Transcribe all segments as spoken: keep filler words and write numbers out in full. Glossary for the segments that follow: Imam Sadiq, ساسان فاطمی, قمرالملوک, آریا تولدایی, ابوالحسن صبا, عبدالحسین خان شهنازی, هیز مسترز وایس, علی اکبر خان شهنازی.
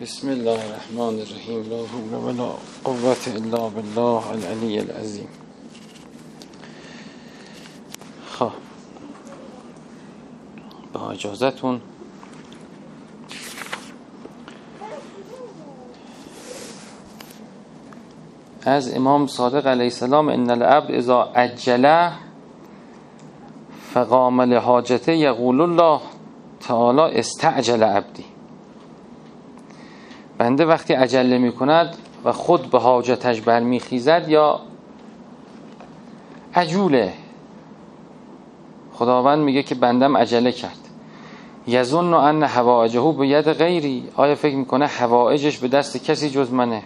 بسم الله الرحمن الرحیم، لا حول ولا قوة الا بالله العلی العظیم. خب با اجازتون از امام صادق علیه السلام: ان العبد اذا عجل فقام لحاجته یقول الله تعالی استعجل عبدی. بنده وقتی عجله میکند و خود به حاجتش برمیخیزد یا عجوله، خداوند میگه که بندم عجله کرد. یظن ان حوائجه بید غیری، آیا فکر میکنه حوائجش به دست کسی جز منه؟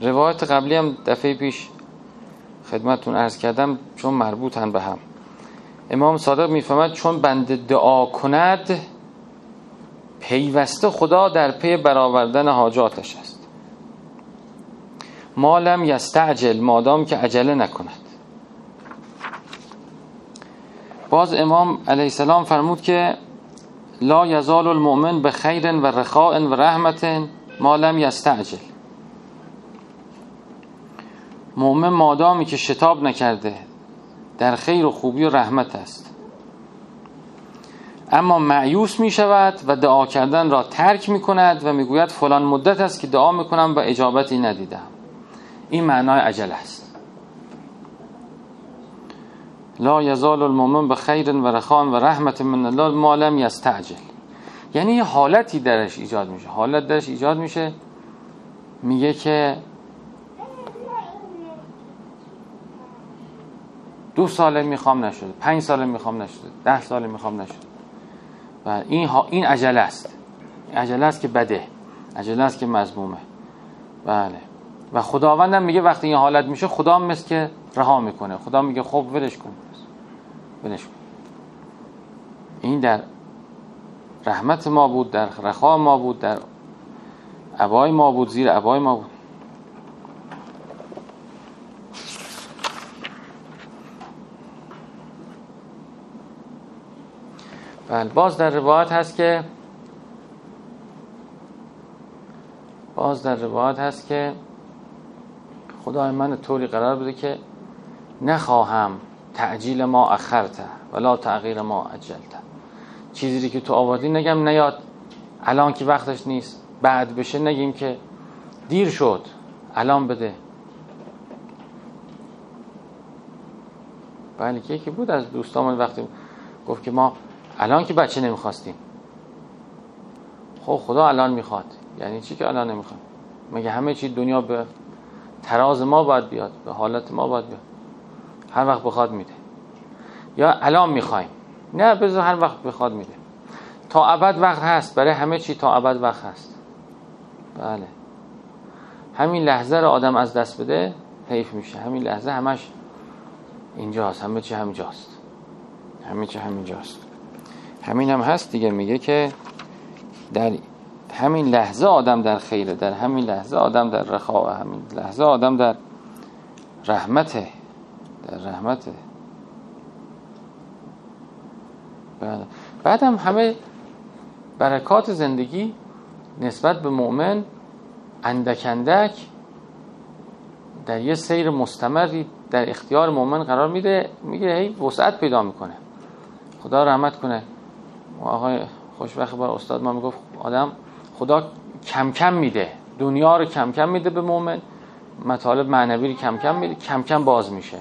روایت قبلی هم دفعه پیش خدمتون عرض کردم چون مربوطن به هم. امام صادق میفهمد چون بنده دعا کند پیوسته خدا در پی برآوردن حاجاتش است. ما لم یستعجل، مادام که عجله نکند. باز امام علیه السلام فرمود که لا یزال المؤمن بخیر و رخاء و رحمت ما لم یستعجل. مؤمن مادامی که شتاب نکرده در خیر و خوبی و رحمت است، اما مایوس می شود و دعا کردن را ترک می کند و می گوید فلان مدت است که دعا می کنم و اجابتی ندیدم. این معنای عجله است. لا یزال المؤمن بخیر و رخاء و رحمت من الله ما لم یستعجل، یعنی یه حالتی درش ایجاد میشه. حالت درش ایجاد میشه، میگه که دو ساله میخوام نشده، پنج ساله میخوام نشده، ده ساله میخوام نشده. و این ها این عجله است. عجله است که بده، عجله است که مذمومه. بله. و خداوندم میگه وقتی این حالت میشه خدا مثل که رها میکنه. خدا میگه خب ولش کن. ولش کن. این در رحمت ما بود، در رخاء ما بود، در عبای ما بود، زیر عبای ما بود. بله. باز در روایت هست که باز در روایت هست که خدای من طوری قرار بده که نخواهم تعجیل ما اخرته ولا تغییر ما عجلته. چیزی که تو آوردی نگم نیاد الان که وقتش نیست، بعد بشه نگیم که دیر شد، الان بده. بله. که یکی بود از دوستامون وقتی گفت که ما الان که بچه نمیخواستیم. خب خدا الان میخواد، یعنی چی که الان نمیخواد؟ مگه همه چی دنیا به تراز ما باید بیاد، به حالت ما باید بیاد؟ هر وقت بخواد میده. یا الان میخوایم، نه بذار هر وقت بخواد میده. تا ابد وقت هست برای همه چی، تا ابد وقت هست. بله. همین لحظه رو آدم از دست بده حیف میشه. همین لحظه همش اینجاست، همه چی همینجاست، همه چی همینجاست. همین هم هست دیگه. میگه که در همین لحظه آدم در خیره، در همین لحظه آدم در رخاء، همین لحظه آدم در رحمته، در رحمته. بعد بعدم همه برکات زندگی نسبت به مؤمن اندک اندک در یه سیر مستمری در اختیار مؤمن قرار میده. میگه هی وسعت پیدا میکنه. خدا رحمت کنه آقای خوشبخت بار استاد ما میگفت آدم خدا کم کم میده، دنیا رو کم کم میده به مؤمن، مطالب معنوی رو کم کم میده، کم کم باز میشه.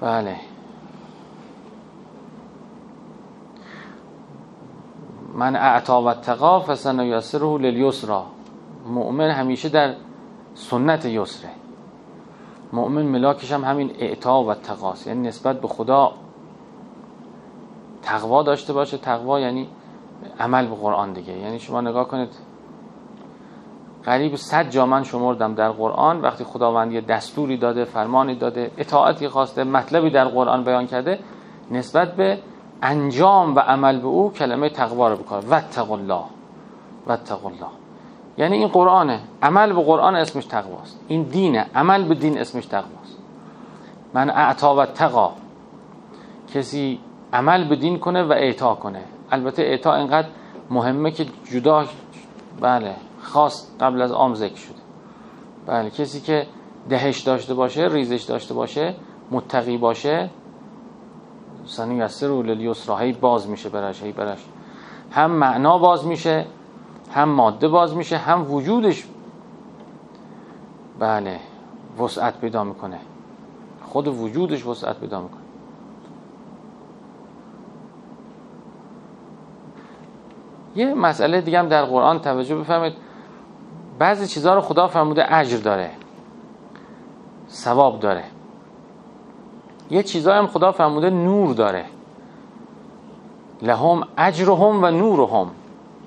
بله. من اعطا و اتقا فسنیسره للیسری. مؤمن همیشه در سنت یسره. مؤمن ملاکش هم همین اعطا و اتقاست، یعنی نسبت به خدا تقوا داشته باشه. تقوا یعنی عمل به قرآن دیگه. یعنی شما نگاه کنید، قریب صد جا من شمردم در قرآن وقتی خداوند یه دستوری داده، فرمانی داده، اطاعتی خواسته، مطلبی در قرآن بیان کرده، نسبت به انجام و عمل به او کلمه تقوا رو بکار. واتقوا الله، واتقوا الله، یعنی این قرآنه، عمل به قرآن اسمش تقواست. این دینه، عمل به دین اسمش تقواست. من اعطا و تقا، کسی عمل به دین کنه و اعطا کنه. البته اعطا اینقدر مهمه که جدا بله خاص قبل از عام ذکر شده. بله کسی که دهش داشته باشه، ریزش داشته باشه، متقی باشه، سنی یسر و للیسرا باز میشه براش، هی براش هم معنا باز میشه، هم ماده باز میشه، هم وجودش بله وسعت پیدا میکنه، خود وجودش وسعت پیدا میکنه. یه مسئله دیگه هم در قرآن توجه بفرمید، بعضی چیزها رو خدا فرموده اجر داره، ثواب داره، یه چیزایی هم خدا فرموده نور داره، لهم اجرهم و نورهم.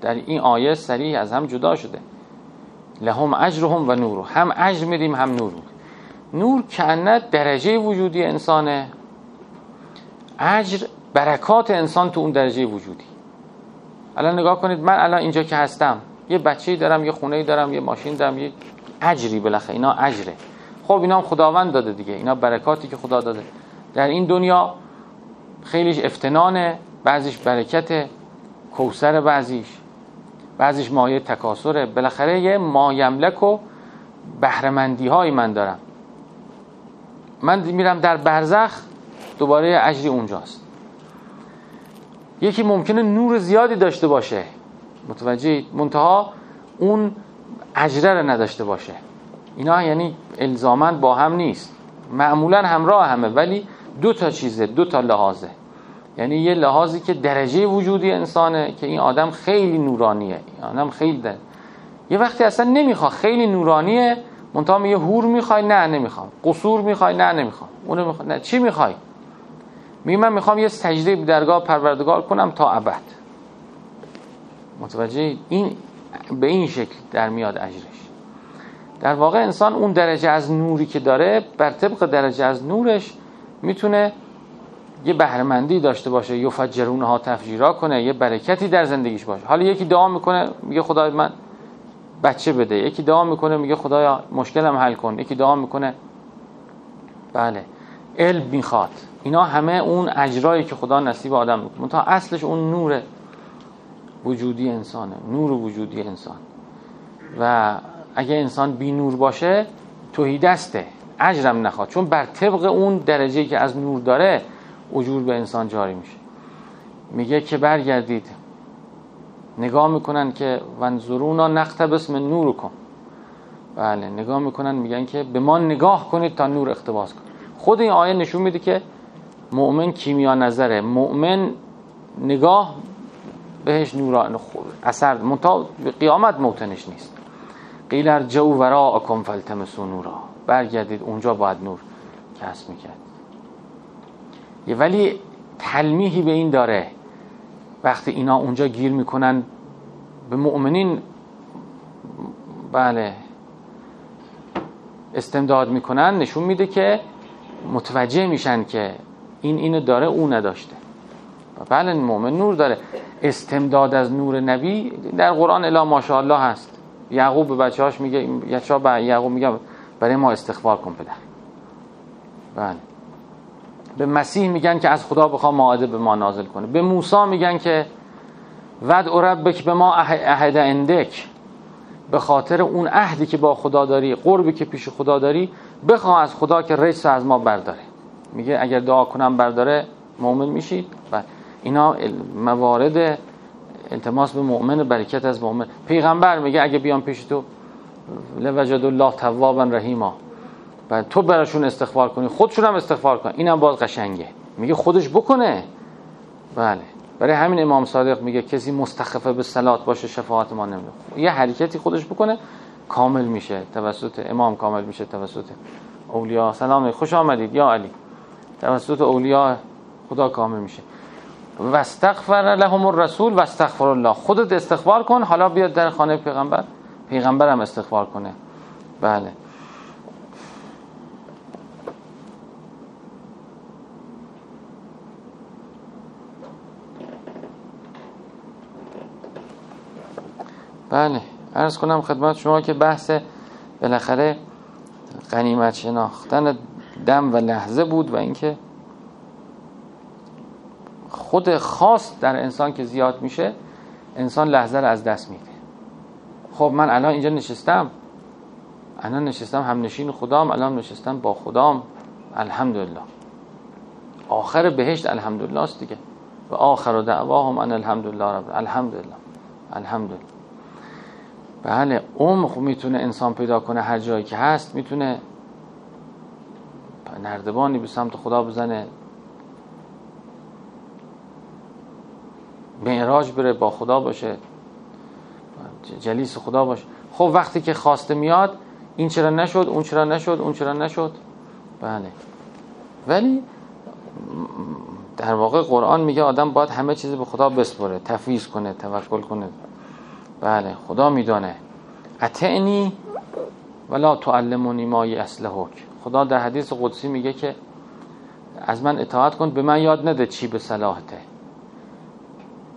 در این آیه صریح از هم جدا شده، لهم اجرهم و نور، هم اجر میدیم هم نور میدیم. نور کانه درجه وجودی انسانه، اجر برکات انسان تو اون درجه وجودی. الان نگاه کنید، من الان اینجا که هستم، یه بچه‌ای دارم، یه خونه‌ای دارم، یه ماشین دارم، یه اجری بالاخره، اینا اجره. خب اینا هم خداوند داده دیگه، اینا برکاتی که خدا داده. در این دنیا خیلیش افتنانه، بعضیش برکته، کوثر بعضیش، بعضیش مایه تکاثره. بالاخره یه مایملک و بهره‌مندی های من دارم. من میرم در برزخ، دوباره اجری اونجاست. یکی ممکنه نور زیادی داشته باشه، متوجهید، منتها اون اجره رو نداشته باشه. اینا یعنی الزاماً با هم نیست، معمولاً همراه همه، ولی دو تا چیزه، دو تا لحاظه. یعنی یه لحاظی که درجه وجودی انسانه، که این آدم خیلی نورانیه، این آدم خیلی ده. یه وقتی اصلا نمیخواد، خیلی نورانیه، منتها میگه حور میخوای؟ نه نمیخوام. قصور میخوای؟ نه نمیخوام. اونو میخوای؟ نه. چی میخوای؟ میگه من میخوام یه سجده به درگاه پروردگار کنم تا ابد. متوجه؟ این به این شکل در میاد اجرش. در واقع انسان اون درجه از نوری که داره، بر طبق درجه از نورش میتونه یه بهره‌مندی داشته باشه، یفجرونها تفجیرا کنه، یه برکتی در زندگیش باشه. حالا یکی دعا میکنه میگه خدای من بچه بده، یکی دعا میکنه میگه خدایا مشکلم حل کن، یکی دعا میکنه بله علم میخواد. اینا همه اون اجرایی که خدا نصیب آدم میکنه، تا اصلش اون نور وجودی انسانه، نور وجودی انسان. و اگه انسان بی نور باشه توحید دسته، اجرم نخواد، چون بر طبق اون درجه‌ای که از نور داره اجور به انسان جاری میشه. میگه که برگردید، نگاه میکنن که ونظرونا نقتبس من نورکم، بله نگاه میکنن، میگن که به ما نگاه کنید تا نور اقتباس کنید. خود این آیه نشون میده که مؤمن کیمیا نظره، مؤمن نگاه بهش نور اثر، منتها قیامت موتنش نیست. قیل ارجعوا وراءکم فالتمسوا نورا، برگردید اونجا باید نور کسب میکرد. ولی تلمیحی به این داره، وقتی اینا اونجا گیر میکنن به مؤمنین بله استمداد میکنن، نشون میده که متوجه میشن که این اینو داره اون نداشته. بله مؤمن نور داره، استمداد از نور نبی در قرآن الا ماشاءالله هست. یعقوب به بچه‌هاش میگه، بچه‌ها به یعقوب میگه برای ما استغفار کن پدر. بله به مسیح میگن که از خدا بخواه مائده به ما نازل کنه، به موسی میگن که ودع ربک به ما عهد اندک، به خاطر اون عهدی که با خدا داری، قربی که پیش خدا داری، بخواه از خدا که رجس از ما برداره. میگه اگر دعا کنم برداره مؤمن میشید. بله اینا موارد التماس به مؤمن، برکت از مؤمن. پیغمبر میگه اگه بیان پیش تو لوجد الله توابا رحیما، بعد تو براشون استغفار کنی، خودشون هم استغفار کن. اینم باز قشنگه، میگه خودش بکنه. بله برای همین امام صادق میگه کسی مستخفه به صلات باشه شفاعت ما نمیده. یه حرکتی خودش بکنه کامل میشه توسط امام، کامل میشه توسط اولیا. سلام خوش آمدید یا علی، توسط اولیا خدا کامل میشه. واستغفر لهم الرسول واستغفر الله، خودت استغفار کن، حالا بیاد در خانه پیغمبر، پیغمبر هم استغفار کنه. بله بله عرض کنم خدمت شما که بحث بالاخره غنیمت شناختن دم و لحظه بود، و اینکه خود خواست در انسان که زیاد میشه، انسان لحظه رو از دست میده. خب من الان اینجا نشستم، الان نشستم همنشین خدام، الان نشستم با خدام، الحمدلله. آخر بهشت الحمدلله است دیگه. و آخر دعواهم ان الحمدلله رب الحمدلله الحمدلله. بله، عمق میتونه انسان پیدا کنه هر جایی که هست، میتونه نردبانی به سمت خدا بزنه، معراج بره، با خدا باشه، جلیس خدا باشه. خب وقتی که خواسته میاد، این چرا نشد، اون چرا نشد، اون چرا نشد. بله، ولی در واقع قرآن میگه آدم باید همه چیز به خدا بسپره، تفویض کنه، توکل کنه. بله، خدا میدونه. اطعنی ولا تعلمونی ما یصلحک. خدا در حدیث قدسی میگه که از من اطاعت کن، به من یاد نده چی به صلاحته.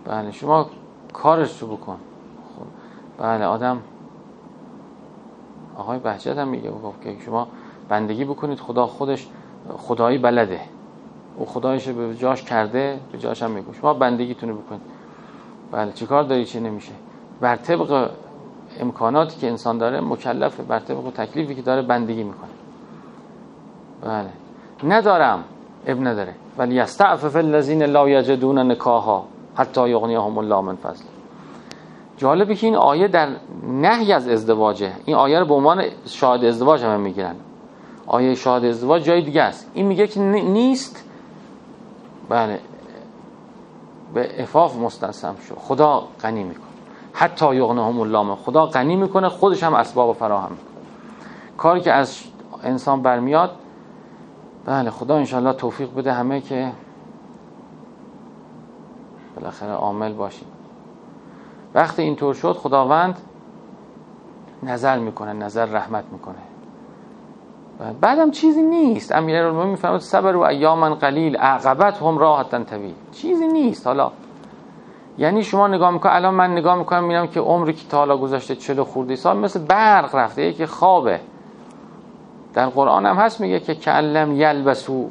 بله، شما کارش رو بکن. بله، آدم آقای بهجت هم میگه بگفت که شما بندگی بکنید، خدا خودش خدایی بلده، او خدایش به جاش کرده، به جاش هم میگه شما بندگیتونو بکنید. بله، چی کار داری چی نمیشه، بر طبق امکاناتی که انسان داره مکلفه، بر طبق تکلیفی که داره بندگی میکنه. بله، ندارم اب نداره، ولی یستعفف الذین لا یجدون نکاحا حتی یغنیهم الله من فضله. جالبه که این آیه در نهی از ازدواجه. این آیه رو به عنوان شاهد ازدواج هم میگیرن. آیه شاهد ازدواج جای دیگه است، این میگه که نیست. بله، به عفاف مستسلم شو، خدا غنی میکنه. حتی یغنیهم الله، خدا غنی میکنه، خودش هم اسباب فراهم میکنه. کاری که از انسان برمیاد، بله، خدا انشالله توفیق بده همه که بالاخره عامل باشیم. وقتی اینطور شد، خداوند نظر میکنه، نظر رحمت میکنه. بعدم چیزی نیست. امیرالمومنین میفرماید صبر و ایاما قلیل عاقبت هم راحتن طویل. چیزی نیست. حالا یعنی شما نگاه میکنه، الان من نگاه میکنم میبینم که عمری که تا حالا گذشته چهل خورده سال مثل برق رفته، یکی خوابه. در قرآن هم هست میگه که کلم یلبسو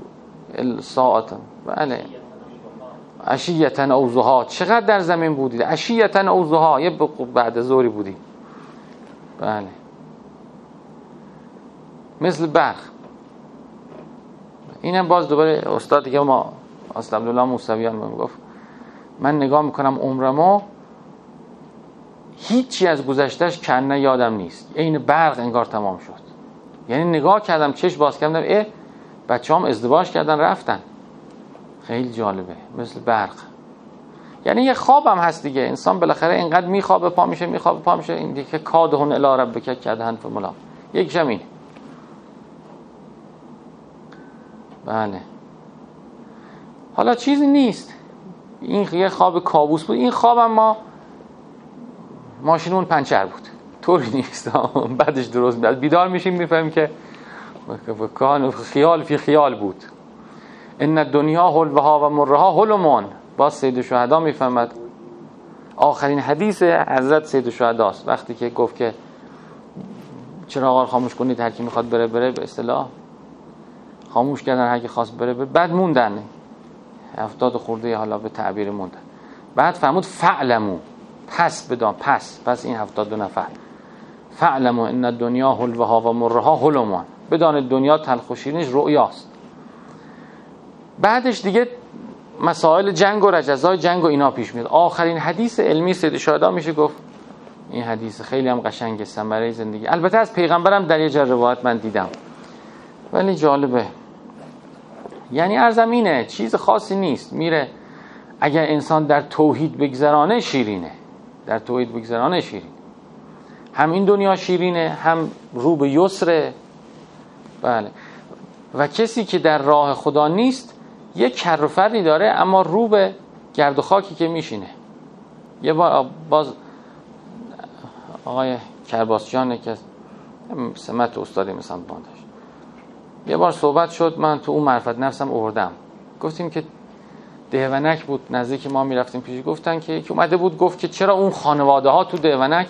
الساعتن. بله، عشیتن او ضحا. چقدر در زمین بودید عشیتن او ضحا، یه بعد ظهری بودید. بله، مثل برق. اینم باز دوباره استاد دیگه ما اصلا عبدالله موسویان میگفت من نگاه میکنم عمرمو، هیچی از گذشتهش کنه یادم نیست، این برق انگار تمام شد. یعنی نگاه کردم، چشم باز کردم، اه بچه‌هام ازدواج کردن رفتن. خیلی جالبه، مثل برق. یعنی یه خوابم هست دیگه، انسان بالاخره اینقدر میخوابه پا میشه، میخوابه پا میشه. این دیگه کادهن الی ربک کدهن فملاق. یک زمین. بله، حالا چیزی نیست. این یه خواب کابوس بود. این خوابم ما ماشینمون پنچر بود، طوری نیست. بعدش درست بیدار میشیم میفهمیم که خیال فی خیال بود. ان الدنیا حلوها و مرها حلمون. باز سید شهدا میفهمد. آخرین حدیث حضرت سید شهدا است، وقتی که گفت که چراغا رو خاموش کنید، هر کی میخواد بره بره. به اصطلاح خاموش کردن، هر کی خواست بره بره. بعد موندن هفتاد خورده، حالا به تعبیر موندن. بعد فرمود فعلمو، پس بدان، پس پس این هفتاد دو نفر فعلمو ان الدنیا حلوها و مرها حلمون. بدان دنیا تلخ و شیرینش رؤیاست. بعدش دیگه مسائل جنگ و رجزای جنگ و اینا پیش میاد. آخرین حدیث علمی سید شهدا میشه گفت. این حدیث خیلی هم قشنگه، ثمره زندگی. البته از پیغمبرم در یه جا روایت من دیدم، ولی جالبه. یعنی ارزمینه، چیز خاصی نیست. میره اگر انسان در توحید بگذرانه شیرینه، در توحید بگذرانه شیرین. هم این دنیا شیرینه، هم رو به یسره. بله، و کسی که در راه خدا نیست، یه کر و فردی داره، اما رو به گرد و خاکی که میشینه. یه بار باز آقای کرباسیان که سمت استادی مثلا باندش، یه بار صحبت شد، من تو اون معرفت نفسم آوردم. گفتیم که دهونک بود، نزدیک ما میرفتیم پیش، گفتن که یکی اومده بود گفت که چرا اون خانواده ها تو دهونک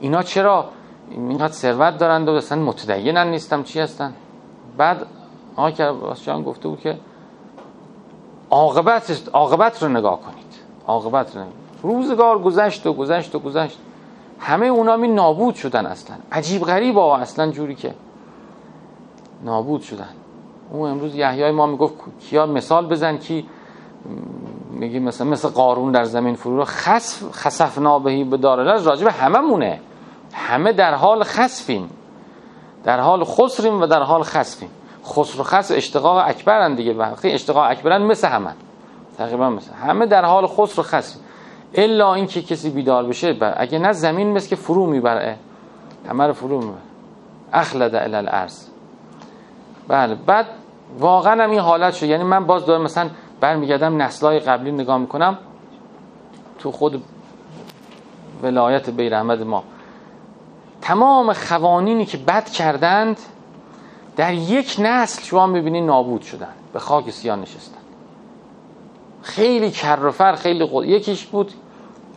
اینا چرا اینقدر ثروت دارند و اصلا متدینن نیستم چی هستن. بعد آقای کرباسیان گفته بود که عاقبت عاقبت رو نگاه کنید. عاقبت رو نگاه. روزگار گذشت و گذشت و گذشت، همه اونا می نابود شدن. اصلا عجیب غریبه، اصلا جوری که نابود شدن. اون امروز یحیای ما میگفت کیا مثال بزن، کی میگی مثلا مثل قارون در زمین فرو را خسف خسفنا بهی بدارالارض، راجب هممونه، همه در حال خسفیم، در حال خسریم و در حال خسفیم. خسر و خسف اشتقاق اکبرن دیگه، وقتی اشتقاق اکبرن مثل همن تقریبا، مثل همه در حال خسر و خسف، الا اینکه کسی بیدار بشه. اگه نه زمین مثل که فرو میبره، همه رو فرو میبره، اخلد الی الارض. بله، بعد واقعا هم این حالت شد. یعنی من باز دارم مثلا برمیگردم نسل‌های قبلی نگاه میکنم، تو خود ولایت بیراحمد ما تمام قوانینی که بد کردند در یک نسل شما میبینی نابود شدن، به خاک سیاه نشستن. خیلی کرفر، خیلی قد. یکیش بود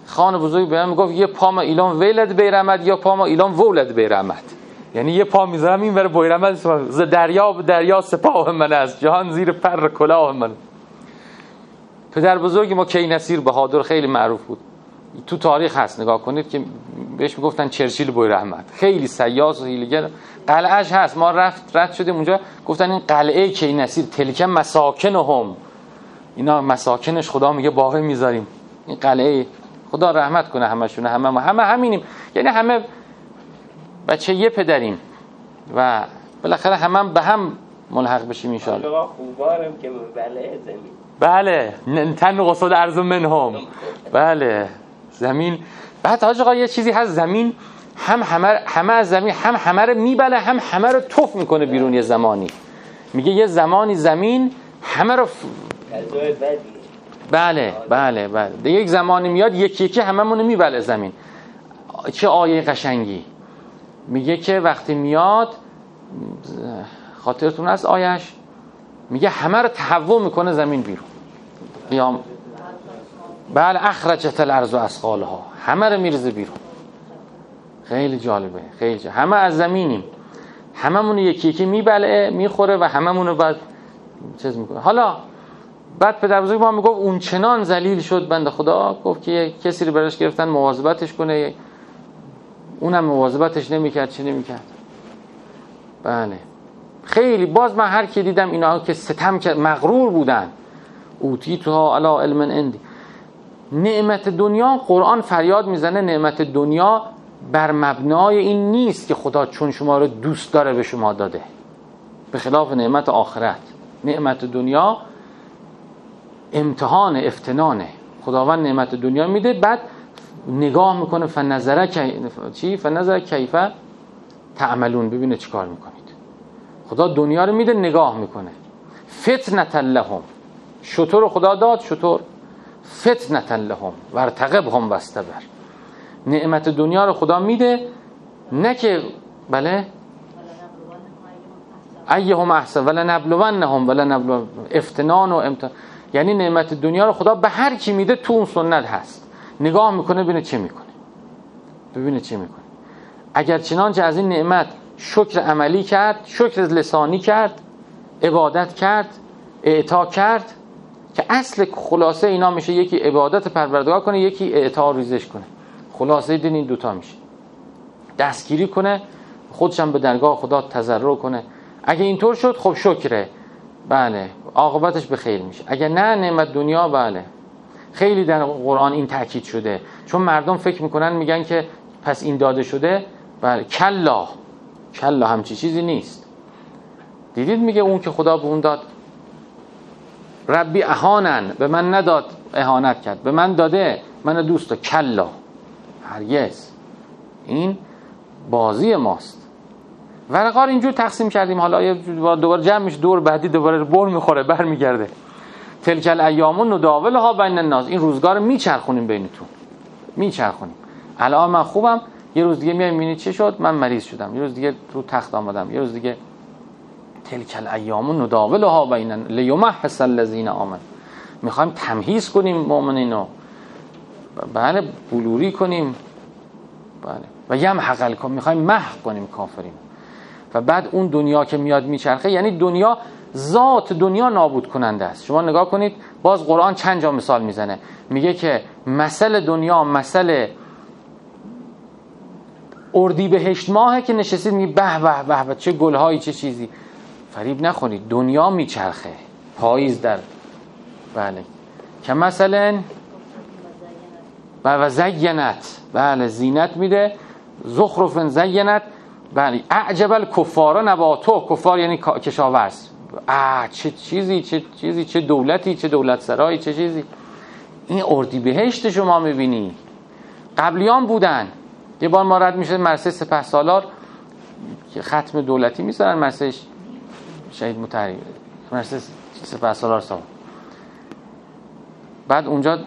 خان بزرگ بهم میگفت یه پا ما ایلان ولد بیراحمد، یا پا ما ایلان ولد بیراحمد. یعنی یه پا میذارم این بره بیراحمد، ز دریا به دریا سپاه من است، جهان زیر پر کلاه من. پدر بزرگ ما کی‌نصیر بهادر خیلی معروف بود، تو تاریخ هست نگاه کنید که بهش میگفتن چرچیل بیراحمد، خیلی سیاس و هیلگر. قلعه‌اش هست، ما رفت رد شدیم اونجا، گفتن این قلعه کی‌نصیر تلک مساکنهم، اینا مساکنش خدا میگه باقی میذاریم. این قلعه خدا رحمت کنه همشون، همه ما همه همینیم، یعنی همه بچه یه پدریم و بالاخره همم به هم ملحق بشیم ان شاء الله. خوبارم که بله زمین، بله تن قصد ارض منهم، بله زمین. بعد حاج آقا یه چیزی هست، زمین هم همه همه از زمین هم همه رو میبله، هم همه رو تف میکنه بیرون. یه زمانی میگه یه زمانی زمین همه رو ف... بله بله بله دیگه، یک زمانی میاد یکی یکی هممون میبله زمین. چه آیه قشنگی میگه که وقتی میاد، خاطرتون هست آیش، میگه همه رو تحوّل میکنه زمین بیرون. قیام بله، اخرجت الارض اثقالها، همه رو میرزه بیرون. خیلی جالبه، خیلی جالبه. همه از زمینیم، هممون یکی یکی میبلعه میخوره و هممون رو بعد چیز میکنه. حالا بعد پدر بزرگ ما میگفت اون چنان ذلیل شد بنده خدا، گفت که کسی رو براش گرفتن مواظبتش کنه، اونم مواظبتش نمیکرد، چه نمیکرد. بله خیلی باز من هر کی دیدم اینا که ستم کرد، مغرور بودن. اوتی تو علا علم اندی، نعمت دنیا. قرآن فریاد میزنه نعمت دنیا بر مبنای این نیست که خدا چون شما رو دوست داره به شما داده، به خلاف نعمت آخرت. نعمت دنیا امتحان، افتنانه. خداوند نعمت دنیا میده، بعد نگاه میکنه فنظره چی فنظره کیفه تعملون، ببینه چیکار میکنید. خدا دنیا رو میده، نگاه میکنه. فتنة لهم، شطور رو خدا داد، شطور. فتنة لهم وارتقبهم واستبر. نعمت دنیا رو خدا میده، نه که بله ایهم احسن ولنبلونهم ولنبلون، افتنان و امتحان. یعنی نعمت دنیا رو خدا به هر کی میده، تو اون سنت هست نگاه میکنه ببینه چه میکنه، ببینه چه میکنه. اگر چنانچه از این نعمت شکر عملی کرد، شکر لسانی کرد، عبادت کرد، اعطا کرد، که اصل خلاصه اینا میشه یکی عبادت پروردگار کنه، یکی اعطا ریزش کنه. خلاصه دین این دوتا میشه، دستگیری کنه، خودش هم به درگاه خدا تضرع کنه. اگه اینطور شد خب شکره، بله عاقبتش به خیر میشه. اگه نه نعمت دنیا، بله خیلی در قرآن این تاکید شده، چون مردم فکر میکنن میگن که پس این داده شده. بله کلا کلا، همچی چیزی نیست. دیدید میگه اون که خدا به اون داد، ربی اهانن، به من نداد اهانت کرد، به من داده، من دوست داره. کلا، هرگز. این بازی ماست. ورقار اینجور تقسیم کردیم، حالا یه دوباره جمع میشه، دور بعدی دوباره بر میخوره، برمیگرده. تلک الایام نداولها بین الناس، این روزگار میچرخونیم بینتون، میچرخونیم. الان من خوبم، یه روز دیگه میای میبینی چه شد، من مریض شدم، یه روز دیگه رو تخت آمدم، یه روز دیگه. تلک الایام نداولها بین لیمحص الذین آمنوا، میخوایم تمحیص کنیم مؤمنینو، بله بلوری کنیم، بله و یمحق الکافرین، میخوایم محو کنیم کافرین. و بعد اون دنیا که میاد میچرخه، یعنی دنیا ذات دنیا نابود کننده است. شما نگاه کنید باز قرآن چند جا مثال میزنه، میگه که مثل دنیا مثل اردیبهشت ماهه که نشستید میگه به به به چه گلهایی چه چیزی. فریب نخورید، دنیا میچرخه. پاییز در بله که مثلا و زینت، بله زینت میده، زخرفن زینت، بله اعجب الکفار نباتو، کفار یعنی کشاورز، آ چه چیزی چه چیزی چه دولتی چه دولت سرایی چه چیزی. این اردیبهشت شما میبینی، قبلیان بودن. یه بار ما رد میشه مرسه سپه سالار که ختم دولتی میذارن مرسه شهید مطهری، مرسه سپه سالار سام، بعد اونجا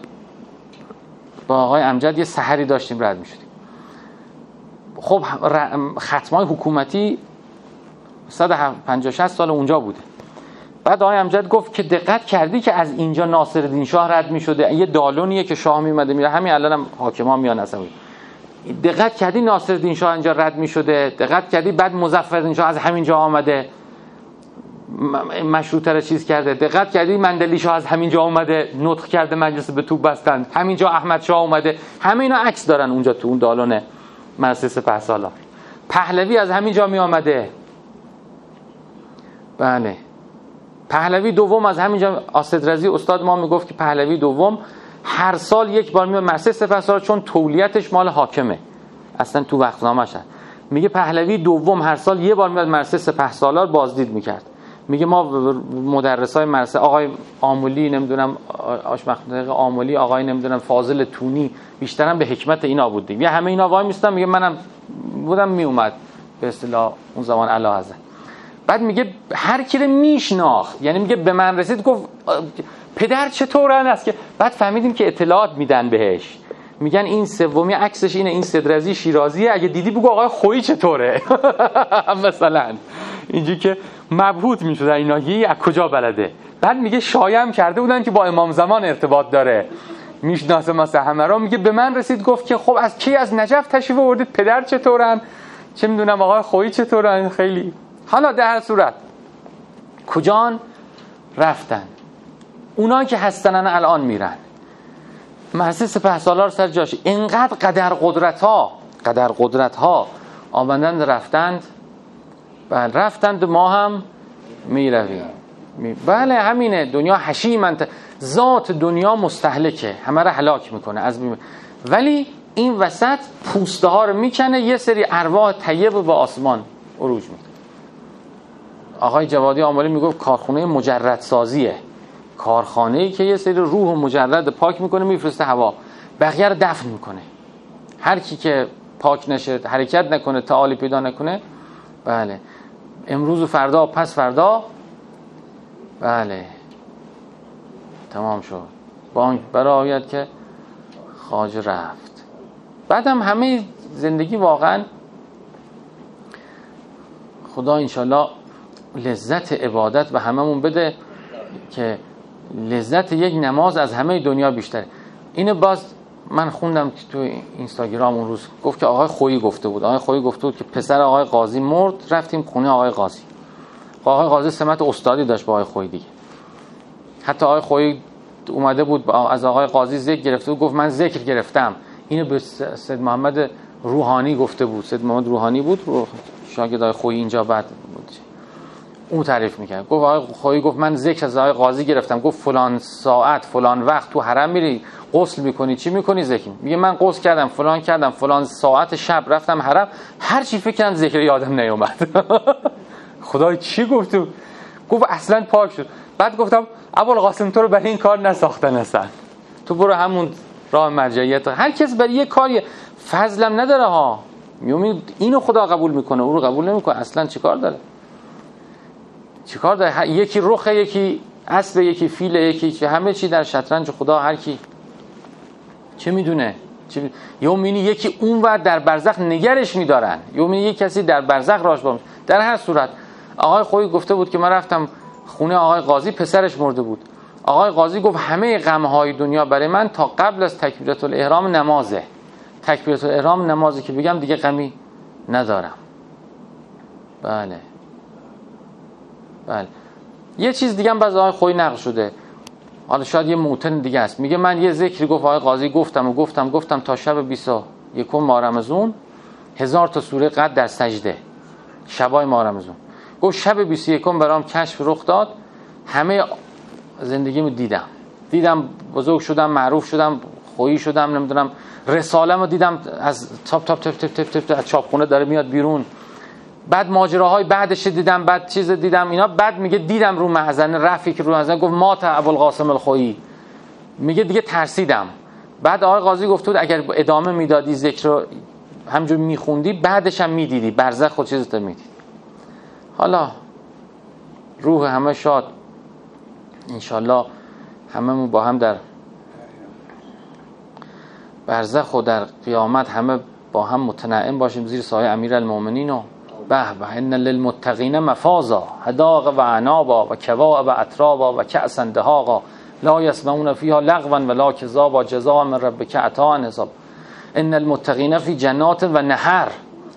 با آقای امجد یه سحری داشتیم رد میشدیم. خب ختمای حکومتی صد و پنجاه شصت سال اونجا بوده. بعد آقای امجد گفت که دقت کردی که از اینجا ناصرالدین شاه رد میشده، یه دالونیه که شاه میمده میره، همین الان هم حاکما میان اصلا. دقت کردی ناصرالدین شاه اینجا رد میشده، دقت کردی بعد مظفرالدین شاه از همین جا آمده مشروطه را چیز کرده، دقت کردی مندلی شاه از همین جا اومده نطق کرده مجلس به توپ بستند، همین جا احمد شاه اومده. همه اینا عکس دارن اونجا تو اون دالون مؤسس سپهسالار. پهلوی از همین جا می اومده، بله پهلوی دوم از همین جا. اسد رضی استاد ما میگفت که پهلوی دوم هر سال یک بار میاد مؤسس سپهسالار، چون تولیتش مال حاکمه اصلا تو وقتنامه‌ش، میگه پهلوی دوم هر سال یه بار میاد مؤسس سپهسالار بازدید میکرد. میگه ما مدرسای مدرسه آقای آملی نمیدونم آشمخدق آملی آقای نمیدونم فاضل تونی بیشترم به حکمت اینا بودیم، یا همه اینا وای میستم. میگه منم بودم میومد به اصطلاح اون زمان اعلی حضرت. بعد میگه هر کی رو میشناخت، یعنی میگه به من رسید گفت پدر چطورن است که بعد فهمیدیم که اطلاعات میدن بهش، میگن این سومی عکسش اینه، این صدرزی شیرازیه، اگه دیدی بگو آقای خویی چطوره مثلا اینجوری که مبهوت میشد اینا از کجا بلده. بعد میگه شایم کرده بودن که با امام زمان ارتباط داره، میشناسه مثلا همه رو. میگه به من رسید گفت که خب از کی از نجف تشریف آوردید، پدر چطورن، چه میدونم آقای خویی چطورن. خیلی حالا در هر صورت کجان رفتن اونا که هستنن الان میرن مؤسس سپهسالار سر جاش. اینقدر قدر قدرت ها قدر قدرت ها آمدند رفتند، بله رفتند ما هم می رویم. بله همینه، دنیا حشیمند، ذات دنیا مستهلکه، همه را هلاک میکنه از بیم. ولی این وسط پوسته ها رو میکنه، یه سری ارواح طیب به آسمان عروج میکنه. آقای جوادی آملی میگفت کارخونه مجردسازیه، کارخانه‌ای که یه سری روح مجرد پاک میکنه میفرسته هوا، بقیه رو دفن میکنه. هر کی که پاک نشه، حرکت نکنه، تعالی پیدا نکنه، بله امروز و فردا پس فردا بله تمام شد. بانک برآید که خواجه رفت. بعدم هم همه زندگی واقعا خدا انشالله لذت عبادت به هممون بده که لذت یک نماز از همه دنیا بیشتره. اینو باز من خوندم تو اینستاگرام اون روز، گفت که آقای خویی گفته بود آقای خویی گفته بود که پسر آقای قاضی مرد، رفتیم خونه آقای قاضی. آقای قاضی سمت استادی داشت با آقای خویی دیگه. حتی آقای خویی اومده بود از آقای قاضی ذکر گرفته بود، گفت من ذکر گرفتم. اینو به سید محمد روحانی گفته بود، سید محمد روحانی بود رو شاگرد آقای خویی اینجا، بعد اون تعریف میکنه. گفت آقای خویی گفت من ذکر از آقای قاضی گرفتم، گفت فلان ساعت فلان وقت تو حرم میری غسل میکنی چی میکنی ذکر. میگه من غسل کردم فلان کردم فلان ساعت شب رفتم حرم، هر چی فکر کردم ذکر یادم نیومد. خدای چی گفتم؟ گفت اصلا پاک شد. بعد گفتم ابوالقاسم تو رو برای این کار نساختن اصلا، تو برو همون راه مرجعیت. هر کس برای یه کاری فضلم نداره ها، میومین اینو خدا قبول میکنه اون رو قبول نمیکنه، اصلا چیکار داره چیکار داره. یکی رخه یکی اسب یکی فیل یکی چه، همه چی در شطرنج خدا هر کی چه میدونه. چه یومینی یکی اونور در برزخ نگرش میدارن، یومینی یک کسی در برزخ راش با میشه. در هر صورت آقای خویی گفته بود که من رفتم خونه آقای قاضی، پسرش مرده بود. آقای قاضی گفت همه غم های دنیا برای من تا قبل از تکبیرۃ الاحرام نمازه، تکبیرۃ الاحرام نمازه که بگم دیگه غمی ندارم. بله بله. یه چیز دیگه هم باز آقای خویی نقل شده، حالا شاید یه موتن دیگه است، میگه من یه ذکری گفت آقای قاضی، گفتم و گفتم گفتم تا شب بیست و یکم ماه رمضان هزار تا سوره قد در سجده شبای ماه رمضان. گفت شب بیست و یکم برام کشف رخ داد، همه زندگیمو دیدم، دیدم بزرگ شدم، معروف شدم، خویی شدم، نمیدونم رساله‌مو دیدم از تاپ تاپ تپ تپ تپ تپ از چاپخونه داره میاد بیرون، بعد ماجراهای بعدش دیدم، بعد چیز دیدم اینا. بعد میگه دیدم رو محزنه، رفیق رو محزنه گفت مات ابوالقاسم الخویی، میگه دیگه ترسیدم. بعد آقای قاضی گفت بود اگر ادامه میدادی ذکر رو همجور میخوندی بعدش هم میدیدی برزخ خود چیزت میدید. حالا روح همه شاد، انشالله هممون با هم در برزخ و در قیامت همه با هم متنعم باشیم زیر سایه امیرالمومنین. و به به ان للمتقین مفازا حداق و عنابا و کواعب و اترابا و کأسا دهاقا لا یسمعون فیها لغوا ولا کذابا جزاء من ربک عطاء حساب ان المتقین فی جنات و نهر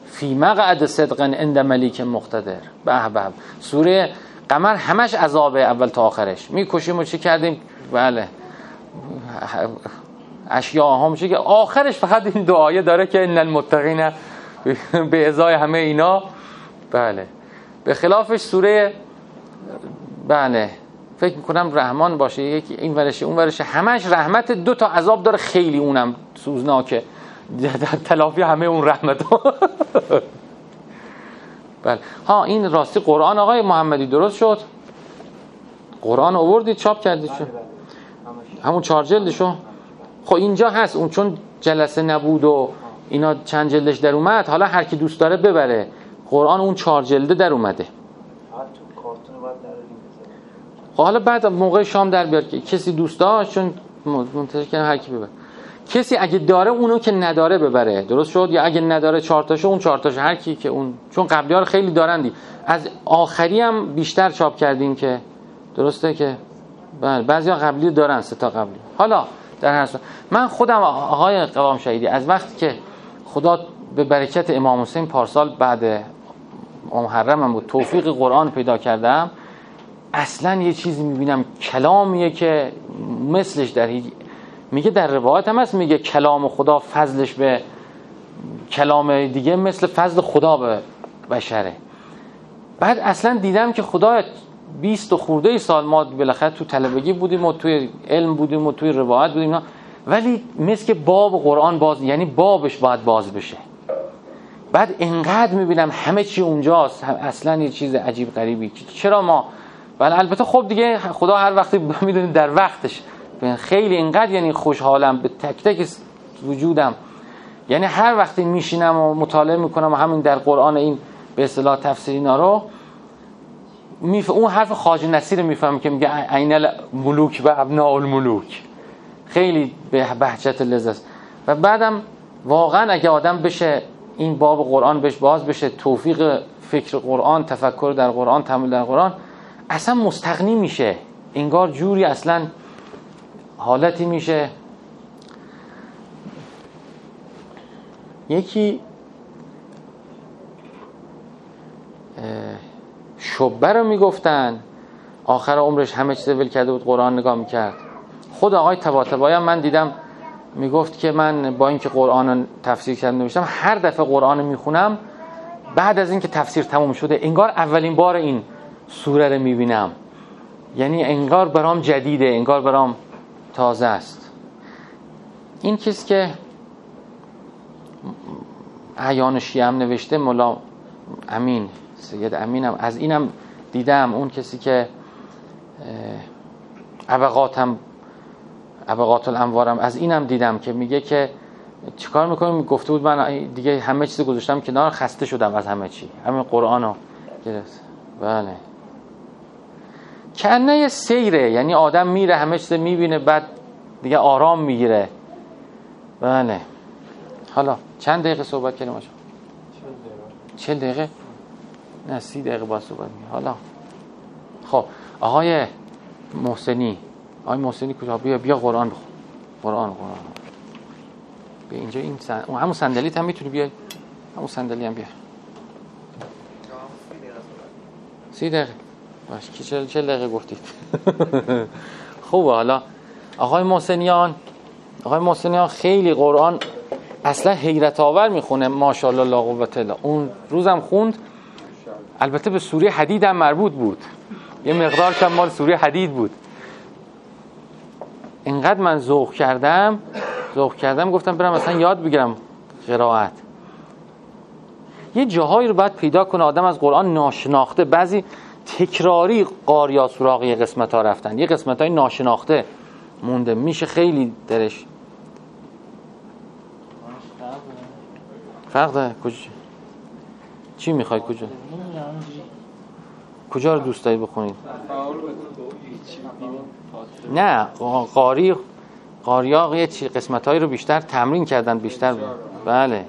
فی مقعد صدق عند ملیک مقتدر. به به سوره قمر همش عذاب اول تا آخرش، میکشیم و چی کردیم، بله اشیاء هم چی، آخرش فقط این دعایه داره که ان المتقین به ازای همه اینا. بله به خلافش سوره، بله فکر میکنم رحمان باشه، یکی این ورشه اون ورشه همش رحمت، دو تا عذاب داره خیلی اونم سوزناکه در تلافی همه اون رحمت ها. بله ها این راستی قرآن آقای محمدی درست شد، قرآن آوردید چاپ کردید شد همون چهار جلدشو، خب اینجا هست اون چون جلسه نبود و اینا چند جلدش در اومد، حالا هر کی دوست داره ببره. قرآن اون چهار جلده در اومده، حالا بعد موقع شام در بیار که کسی دوست داشت، چون منتظر کنم هر کی ببره، کسی اگه داره اونو که نداره ببره، درست شد؟ یا اگه نداره چهار تاشو اون چهار تاشو هر کی که اون، چون قبلی‌ها رو خیلی دارندی، از آخری هم بیشتر چاپ کردیم که درسته که بله بعضیا قبلی دارن سه تا قبلی. حالا در هر صورت من خودم آقای قوام شهیدی از وقتی که خدا به برکت امام حسین پارسال بعد محرمم بود توفیق قرآن پیدا کردم، اصلا یه چیزی میبینم کلامیه که مثلش در هیچ، میگه در روایت هم هست میگه کلام خدا فضلش به کلام دیگه مثل فضل خدا به بشره. بعد اصلا دیدم که خدا بیست و خورده سال ما بالاخره تو طلبگی بودیم و توی علم بودیم و توی روایت بودیم، ولی مثل که باب قرآن باز، یعنی بابش باید باز بشه. بعد انقدر میبینم همه چی اونجاست، اصلا یه چیز عجیب غریبی. چرا ما ولی البته خب دیگه خدا هر وقتی میدونید در وقتش. خیلی انقدر یعنی خوشحالم به تک تک وجودم، یعنی هر وقتی میشینم و مطالعه میکنم و همین در قرآن این به اصطلاح تفسیرینا رو میف... اون حرف خواجه نصیر میفهم که میگه عین الملوک و ابناء الملوک، خیلی به بهجت لذت. و بعدم واقعا اگه آدم بشه این باب قرآن بهش باز بشه، توفیق فکر قرآن، تفکر در قرآن، تأمل در قرآن، اصلا مستغنی میشه انگار، جوری اصلا حالتی میشه. یکی شبه رو میگفتن آخر عمرش همه چیز ول کرده بود قرآن نگاه میکرد. خود آقای طباطبایی من دیدم میگفت که من با اینکه قرآن رو تفسیر کردم نوشتم، هر دفعه قرآن رو میخونم بعد از اینکه تفسیر تموم شده انگار اولین بار این سوره رو میبینم، یعنی انگار برام جدیده، انگار برام تازه است. این کسی که اعیان شیعه هم نوشته ملا امین سید امینم از اینم دیدم، اون کسی که ابقاتم ابقات الانوارم از اینم دیدم که میگه که چیکار میکنیم، گفته بود من دیگه همه چیز گذاشتم کنار، خسته شدم از همه چی، همین قرآنو گرفت. بله کنه سیره، یعنی آدم میره همه چیز میبینه بعد دیگه آرام میگیره. بله حالا چند دقیقه صحبت کنیم؟ آجا چل دقیقه نه سی دقیقه باید صحبت میگه. حالا خب آقای محسنی آقای محسنی کجا؟ بیا بیا قرآن بخون، قرآن قرآن بیا اینجا، این سند... همون صندلیت هم میتونی بیای، همون صندلی هم بیا. سی دقیقه باشه، چه چه دقیقه گفتید. خوبه. حالا آقای محسنیان آقای محسنیان خیلی قرآن اصلا حیرت آور میخونه، ماشاءالله لا قوت الا. اون روزم خوند، البته به سوره حدید هم مربوط بود، یه مقدار کم مال سوره حدید بود. اینقدر من ذوق کردم ذوق کردم گفتم برم اصلا یاد بگیرم قرائت. یه جاهایی رو باید پیدا کنه آدم از قرآن ناشناخته. بعضی تکراری قاریا سراغ یه قسمت ها رفتن، یه قسمت های ناشناخته مونده، میشه خیلی درش فرق داره. کجا چی میخوای؟ کجا کجا رو دوست داری بخونید؟ نه قاری قاریا یه چی قسمت هایی رو بیشتر تمرین کردن بیشتر. بله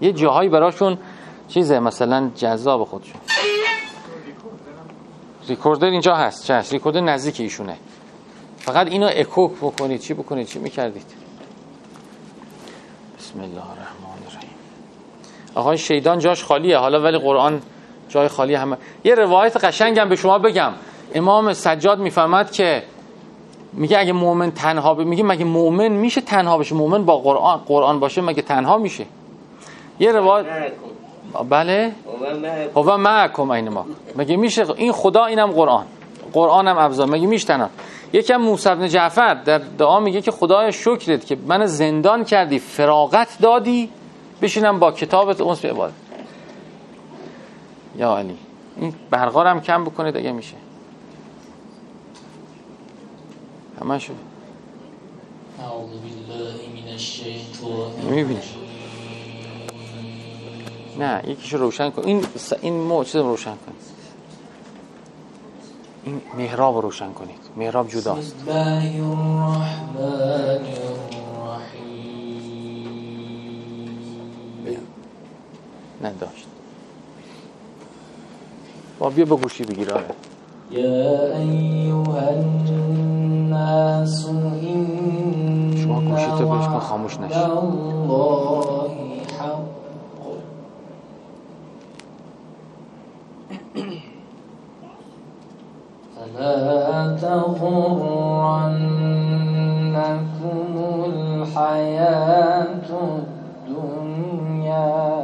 یه جاهایی براشون چیزه مثلا جذاب خودشون. ریکوردر اینجا هست، چه ریکوردر نزدیک ایشونه، فقط اینو اکو بکنید. چی بکنید؟ چی میکردید؟ بسم الله الرحمن الرحیم. آقای شیدان جاش خالیه حالا، ولی قرآن جای خالی همه. یه روایت قشنگم به شما بگم. امام سجاد میفرماد که میگه اگه مؤمن تنها بشه، میگه مگه مؤمن میشه تنها بشه؟ مؤمن با قرآن قرآن باشه مگه تنها میشه؟ یه روایت بله هو معکم اینما، مگه میشه؟ این خدا اینم قرآن، قرآنم ابزار، مگه میشتنم؟ یکم موسی بن جعفر در دعا میگه که خدایا شکرت که من زندان کردی، فراغت دادی، بشینم با کتابت اونس به عبادت. یا علی این برقارم کم بکنید اگه میشه. همه شد. اعوذ بالله من الشیطان. میبینی؟ نه یکیشو روشن کن. این این موج رو روشن کن. این محراب روشن کنید. محراب جداست. بسم الله الرحمن الرحیم. نداشت. با بیا به گوشی بگیر. آره. یا ایها الناس ان شما گوشیت بهش کن خاموش نشه. الله حق. فلا تغرنكم الحياة الدنيا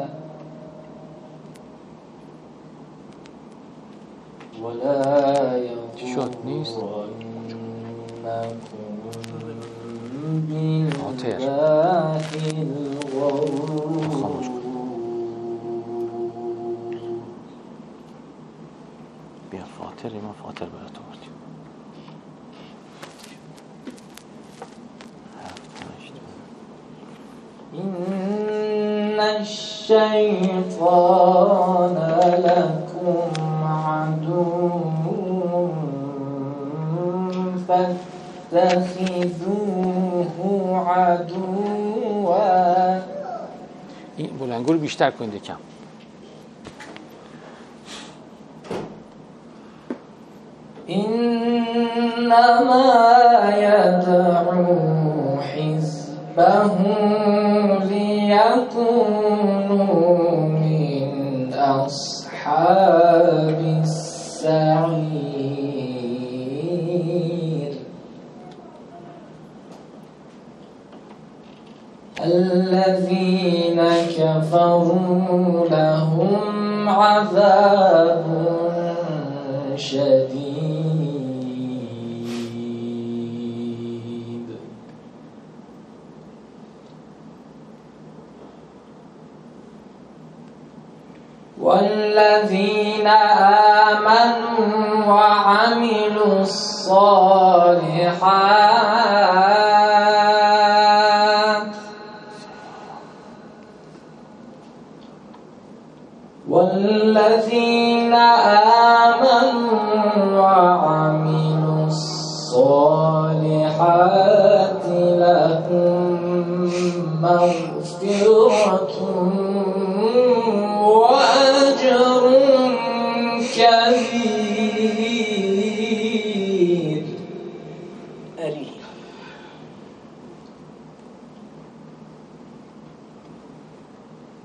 ولا يغرنكم بالله الغرور. بیا فاتر، ما فاتر برات آوردیم. ان الشیطان لکم عدو فاتخذوه عدوا. این بلنگو رو بیشتر کنید یکم. إنما يدعو حزبه ليكونوا من أصحاب السعير الذين كفروا لهم عذاب شديد والذين آمنوا وعملوا الصالحات والذين آمنوا وعملوا الصالحات لهم مغفرة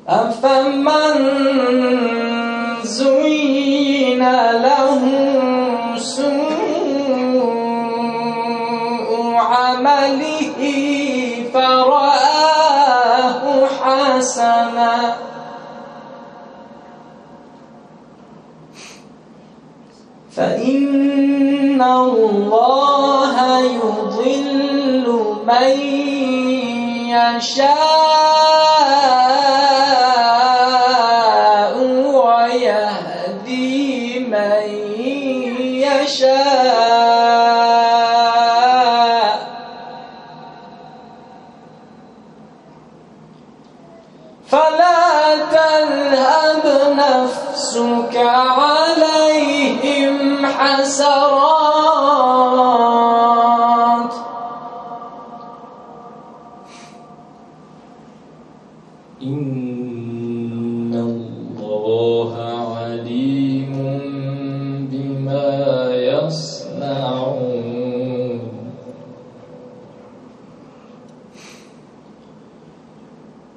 أفمن زين له سوء عمله فرآه حسنا. فإن الله يضل من يشاء ويهدي من يشاء، فلا تذهب نفسك عليهم حسرات، إن الله عليم بما يصنعون.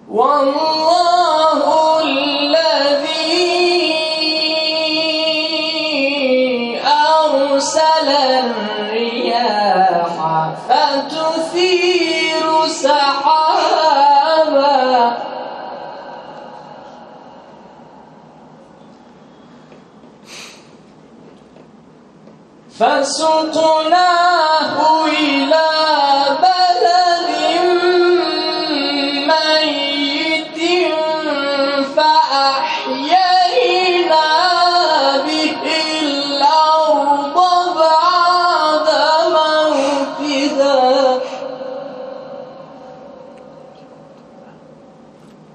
والله أرسل الرياح فتثير سحابا فسقناه إلى بلد ميت فأحيينا به الأرض بعد موتها،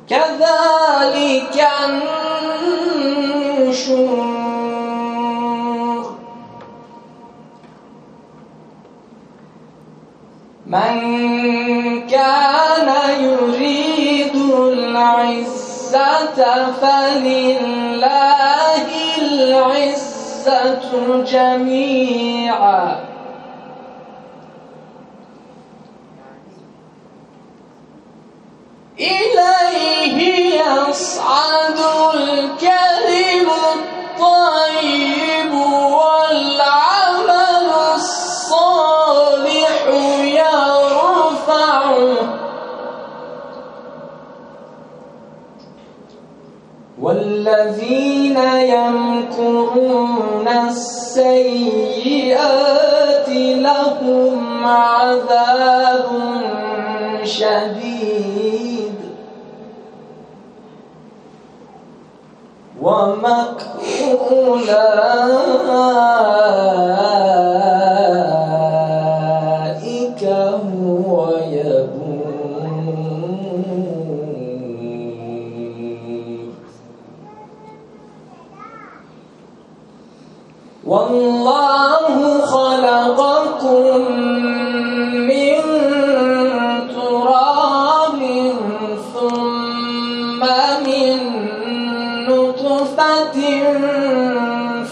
كذلك النشور. من كان يريد العزة فلله العزة جميعا، إليه يصعد الكلم الطيب والعمل الصالح يرفعه، والذين يمكرون السيئات لهم عذاب شديد ومكر أولئك هو يبور. والله خلقكم من تراب ثم من نطفة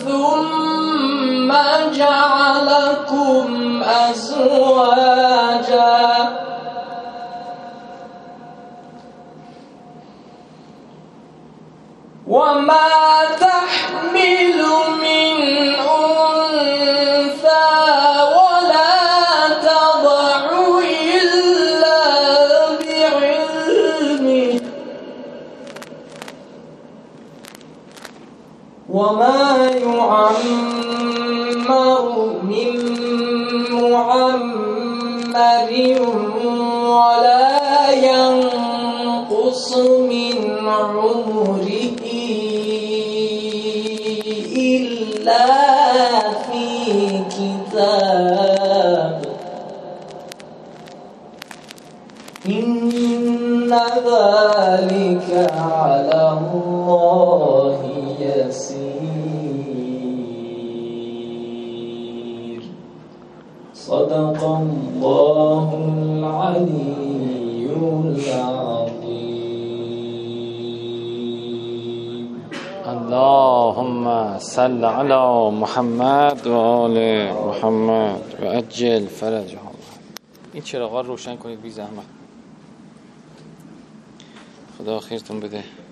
ثم جعلكم أزواجا، وما تحمل من أنثى ولا تضع إلا بعلمه، وما يعمر من معمر ولا ينقص من عمره إلا في كتاب، إن ذلك على الله يسير. صدق الله العلي العظيم. اللهم صل على محمد و آل محمد و عجل فرجهم. این چراغا رو روشن کنید بی زحمت. خدا خیرتون بده.